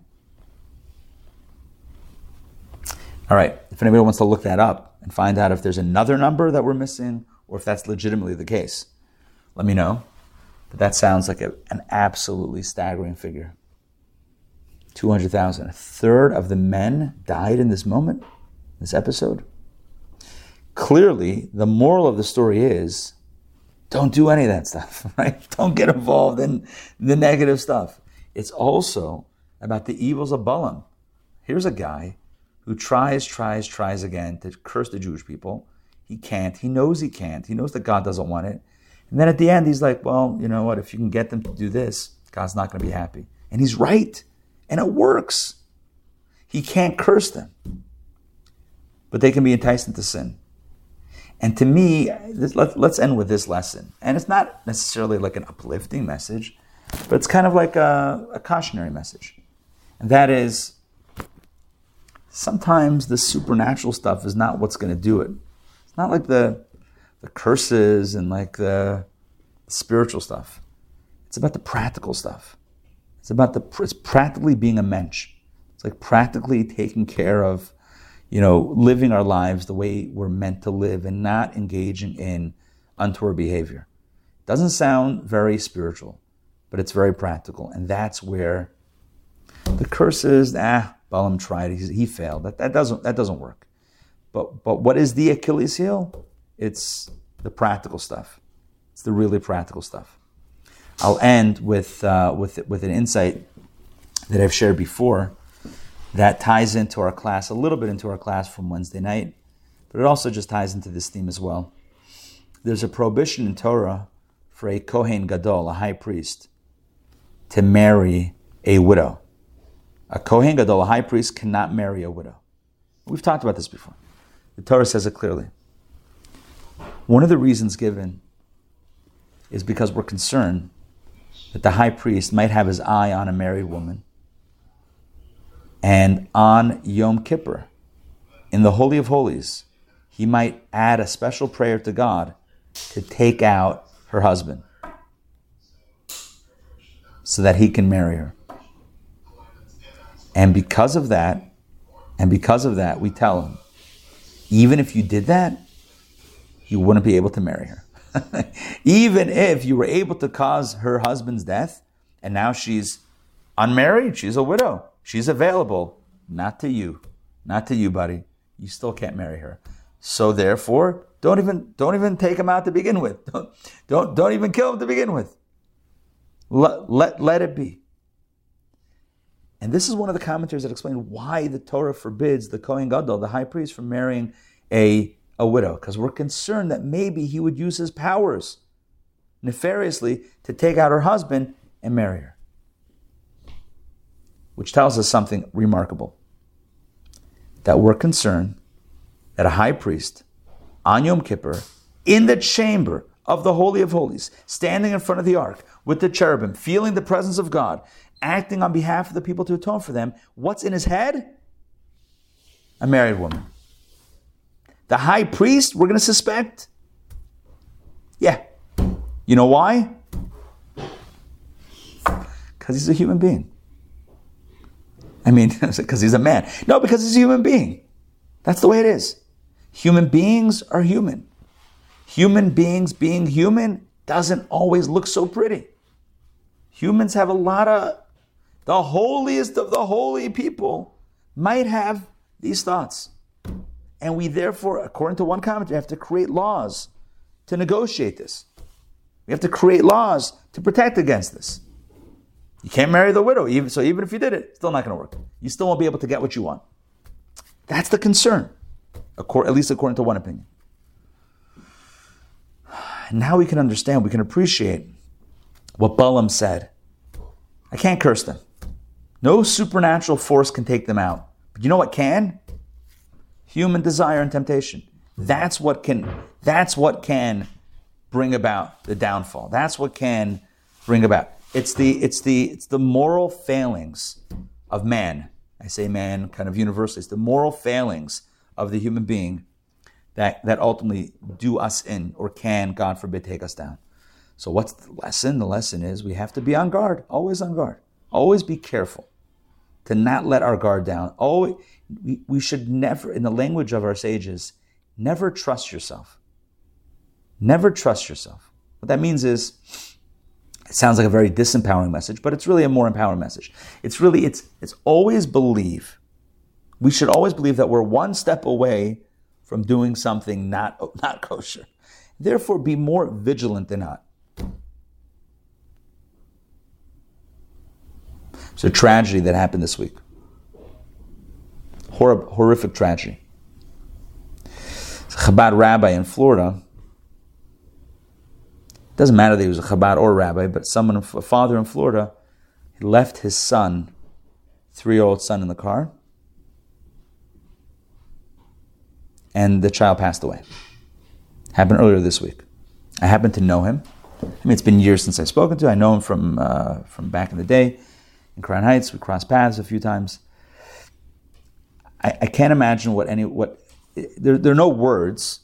All right, if anybody wants to look that up and find out if there's another number that we're missing or if that's legitimately the case, let me know. But that sounds like an absolutely staggering figure. 200,000. A third of the men died in this moment, this episode. Clearly, the moral of the story is don't do any of that stuff, right? Don't get involved in the negative stuff. It's also about the evils of Balaam. Here's a guy who tries again to curse the Jewish people. He can't. He knows he can't. He knows that God doesn't want it. And then at the end, he's like, well, you know what? If you can get them to do this, God's not going to be happy. And he's right. And it works. He can't curse them. But they can be enticed into sin. And to me, let's end with this lesson. And it's not necessarily like an uplifting message, but it's kind of like a cautionary message. And that is, sometimes the supernatural stuff is not what's going to do it. It's not like the curses and like the spiritual stuff. It's about the practical stuff. It's practically being a mensch. It's like practically taking care of, living our lives the way we're meant to live and not engaging in untoward behavior. It doesn't sound very spiritual, but it's very practical. And that's where the curses, Balaam tried, he failed. That doesn't work. But what is the Achilles heel? It's the practical stuff. It's the really practical stuff. I'll end with an insight that I've shared before that ties a little bit into our class from Wednesday night, but it also just ties into this theme as well. There's a prohibition in Torah for a Kohen Gadol, a high priest, to marry a widow. A Kohen Gadol, a high priest, cannot marry a widow. We've talked about this before. The Torah says it clearly. One of the reasons given is because we're concerned that the high priest might have his eye on a married woman. And on Yom Kippur, in the Holy of Holies, he might add a special prayer to God to take out her husband so that he can marry her. And because of that, we tell him, even if you did that, you wouldn't be able to marry her. Even if you were able to cause her husband's death, and now she's unmarried, she's a widow, she's available, not to you, buddy. You still can't marry her. So therefore, don't even take him out to begin with. Don't even kill him to begin with. Let it be. And this is one of the commentators that explained why the Torah forbids the Kohen Gadol, the high priest, from marrying a a widow, because we're concerned that maybe he would use his powers nefariously to take out her husband and marry her. Which tells us something remarkable. That we're concerned that a high priest on Yom Kippur, in the chamber of the Holy of Holies, standing in front of the ark with the cherubim, feeling the presence of God, acting on behalf of the people to atone for them, what's in his head? A married woman. The high priest, we're going to suspect? Yeah. You know why? Because he's a human being. I mean, because he's a man. No, because he's a human being. That's the way it is. Human beings are human. Human beings being human doesn't always look so pretty. Humans have a lot of... The holiest of the holy people might have these thoughts. And we therefore, according to one commentary, have to create laws to negotiate this. We have to create laws to protect against this. You can't marry the widow, even if you did it, it's still not going to work. You still won't be able to get what you want. That's the concern, at least according to one opinion. And now we can understand, we can appreciate what Balaam said. I can't curse them. No supernatural force can take them out. But you know what can? Human desire and temptation. That's what can bring about the downfall. That's what can bring about. It's the moral failings of man. I say man kind of universally. It's the moral failings of the human being that ultimately do us in or can, God forbid, take us down. So what's the lesson? The lesson is we have to be on guard, always on guard. Always be careful to not let our guard down. Always, we should never, in the language of our sages, never trust yourself. Never trust yourself. What that means is, it sounds like a very disempowering message, but it's really a more empowering message. It's always believe. We should always believe that we're one step away from doing something not kosher. Therefore, be more vigilant than not. It's a tragedy that happened this week. Horrific tragedy. It's a Chabad rabbi in Florida. It doesn't matter that he was a Chabad or rabbi, but a father in Florida, he left his son, 3-year-old son, in the car, and the child passed away. Happened earlier this week. I happen to know him. I mean, it's been years since I've spoken to him. I know him from back in the day in Crown Heights. We crossed paths a few times. I can't imagine there are no words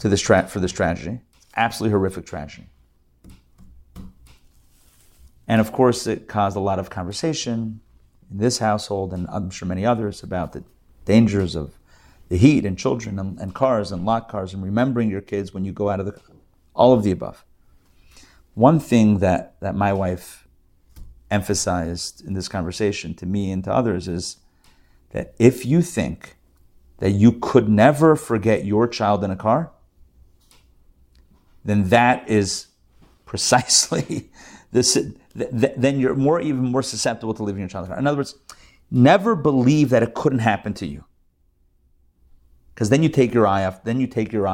to this for this tragedy. Absolutely horrific tragedy. And of course, it caused a lot of conversation in this household, and I'm sure many others, about the dangers of the heat and children and cars and locked cars and remembering your kids when you go out of the... all of the above. One thing that my wife emphasized in this conversation to me and to others is that if you think that you could never forget your child in a car, then that is precisely then you're even more susceptible to leaving your child in a car. In other words, never believe that it couldn't happen to you, because then you take your eye off. Your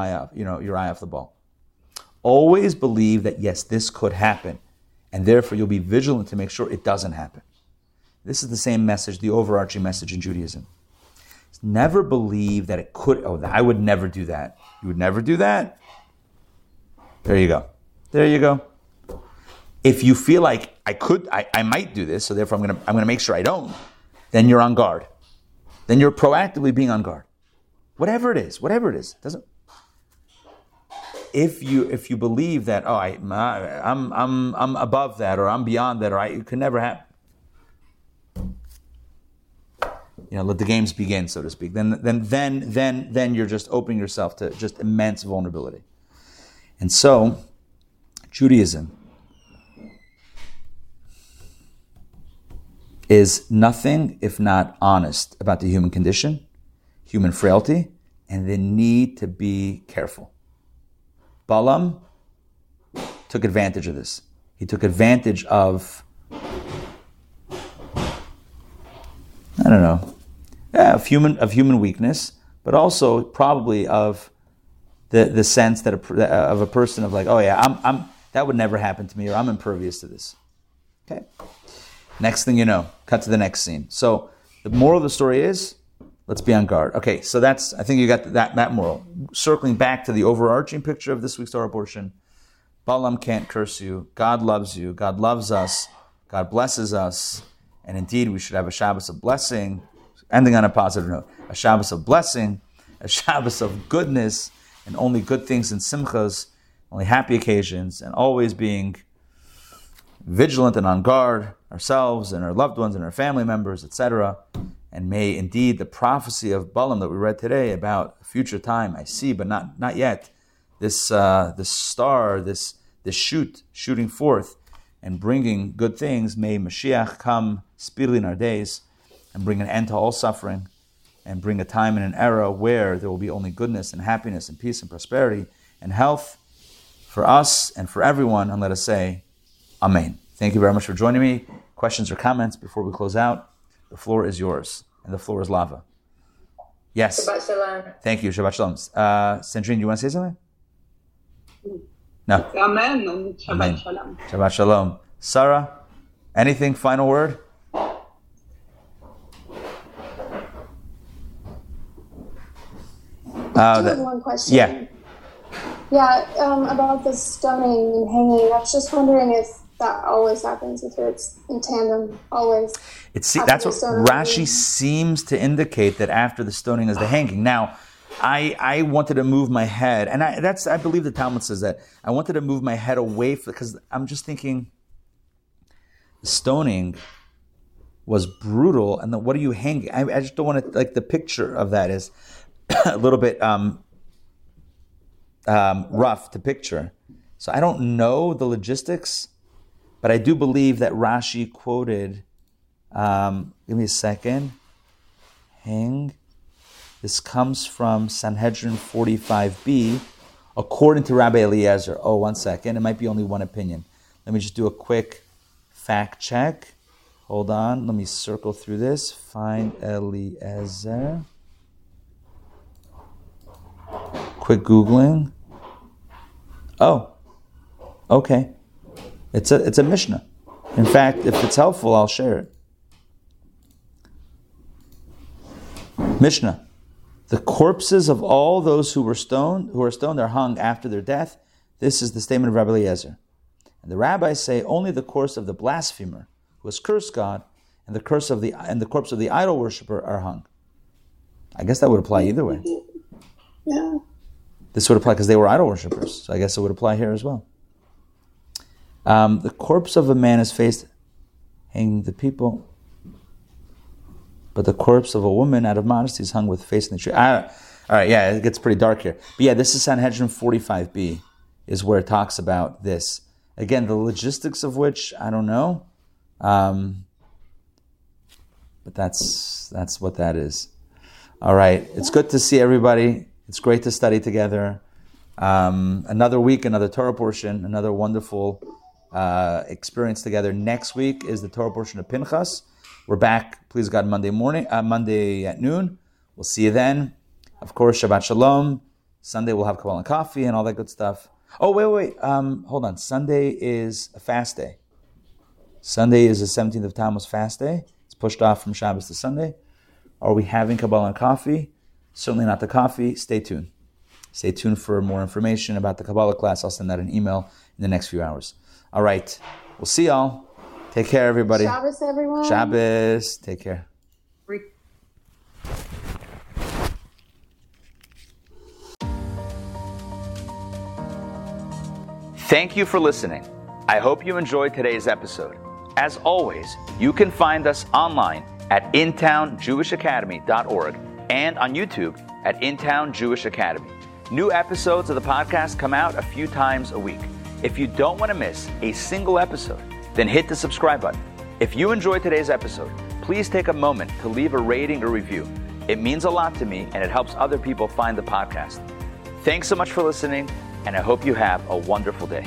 eye off the ball. Always believe that yes, this could happen, and therefore you'll be vigilant to make sure it doesn't happen. This is the same message, the overarching message in Judaism. It's never believe that it could. Oh, I would never do that. You would never do that. There you go. If you feel like I might do this, so therefore I'm gonna make sure I don't, then you're on guard. Then you're proactively being on guard. Whatever it is, doesn't. If you believe that I'm above that, or I'm beyond that, or it can never happen, let the games begin, so to speak. Then you're just opening yourself to just immense vulnerability. And so, Judaism is nothing if not honest about the human condition, human frailty, and the need to be careful. Balaam took advantage of this. He took advantage of, of human weakness, but also probably of the sense that of a person of like, oh yeah, I'm that would never happen to me, or I'm impervious to this. Okay. Next thing you know, cut to the next scene. So the moral of the story is, let's be on guard. Okay, so that's, I think you got that moral. Circling back to the overarching picture of this week's Torah portion, Balaam can't curse you. God loves you. God loves us. God blesses us. And indeed, we should have a Shabbos of blessing, ending on a positive note. A Shabbos of blessing, a Shabbos of goodness, and only good things and simchas, only happy occasions, and always being vigilant and on guard, ourselves and our loved ones and our family members, etc. And may indeed the prophecy of Balaam that we read today about a future time, I see, but not yet, this star, this shoot, shooting forth and bringing good things, may Mashiach come speedily in our days and bring an end to all suffering and bring a time and an era where there will be only goodness and happiness and peace and prosperity and health for us and for everyone. And let us say, Amen. Thank you very much for joining me. Questions or comments before we close out? The floor is yours, and the floor is lava. Yes. Shabbat Shalom. Thank you. Shabbat Shalom. Sandrine, you want to say something? No. Amen. Shabbat Amen. Shalom. Shabbat Shalom. Sarah, anything? Final word? I have one question. Yeah. About the stoning and hanging. I was just wondering if that always happens, if it's in tandem, always. That's what Rashi seems to indicate, that after the stoning is the hanging. Now, I wanted to move my head, and I believe the Talmud says that. I wanted to move my head away, because I'm just thinking, the stoning was brutal, and then what are you hanging? I just don't want to, the picture of that is a little bit rough to picture. So I don't know the logistics, but I do believe that Rashi quoted, give me a second, hang. This comes from Sanhedrin 45b, according to Rabbi Eliezer. Oh, one second. It might be only one opinion. Let me just do a quick fact check. Hold on. Let me circle through this. Find Eliezer. Quick Googling. Oh, okay. It's a Mishnah. In fact, if it's helpful, I'll share it. Mishnah. The corpses of all those who are stoned are hung after their death. This is the statement of Rabbi Eliezer. And the rabbis say only the corpse of the blasphemer who has cursed God and the corpse of the idol worshiper are hung. I guess that would apply either way. Yeah. This would apply because they were idol worshipers. So I guess it would apply here as well. The corpse of a man is faced, hanging the people, but the corpse of a woman out of modesty is hung with facing the tree. All right, yeah, it gets pretty dark here. But yeah, this is Sanhedrin 45b, is where it talks about this. Again, the logistics of which, I don't know, but that's what that is. All right, it's good to see everybody. It's great to study together. Another week, another Torah portion, another wonderful experience together. Next week is the Torah portion of Pinchas. We're back, please God, Monday at noon. We'll see you then. Of course, Shabbat Shalom. Sunday we'll have Kabbalah and coffee and all that good stuff. Oh, wait. Hold on. Sunday is a fast day. Sunday is the 17th of Tammuz fast day. It's pushed off from Shabbos to Sunday. Are we having Kabbalah and coffee? Certainly not the coffee. Stay tuned. Stay tuned for more information about the Kabbalah class. I'll send out an email in the next few hours. All right. We'll see y'all. Take care, everybody. Shabbos, everyone. Shabbos. Take care. Thank you for listening. I hope you enjoyed today's episode. As always, you can find us online at intownjewishacademy.org and on YouTube at In-Town Jewish Academy. New episodes of the podcast come out a few times a week. If you don't want to miss a single episode, then hit the subscribe button. If you enjoyed today's episode, please take a moment to leave a rating or review. It means a lot to me, and it helps other people find the podcast. Thanks so much for listening, and I hope you have a wonderful day.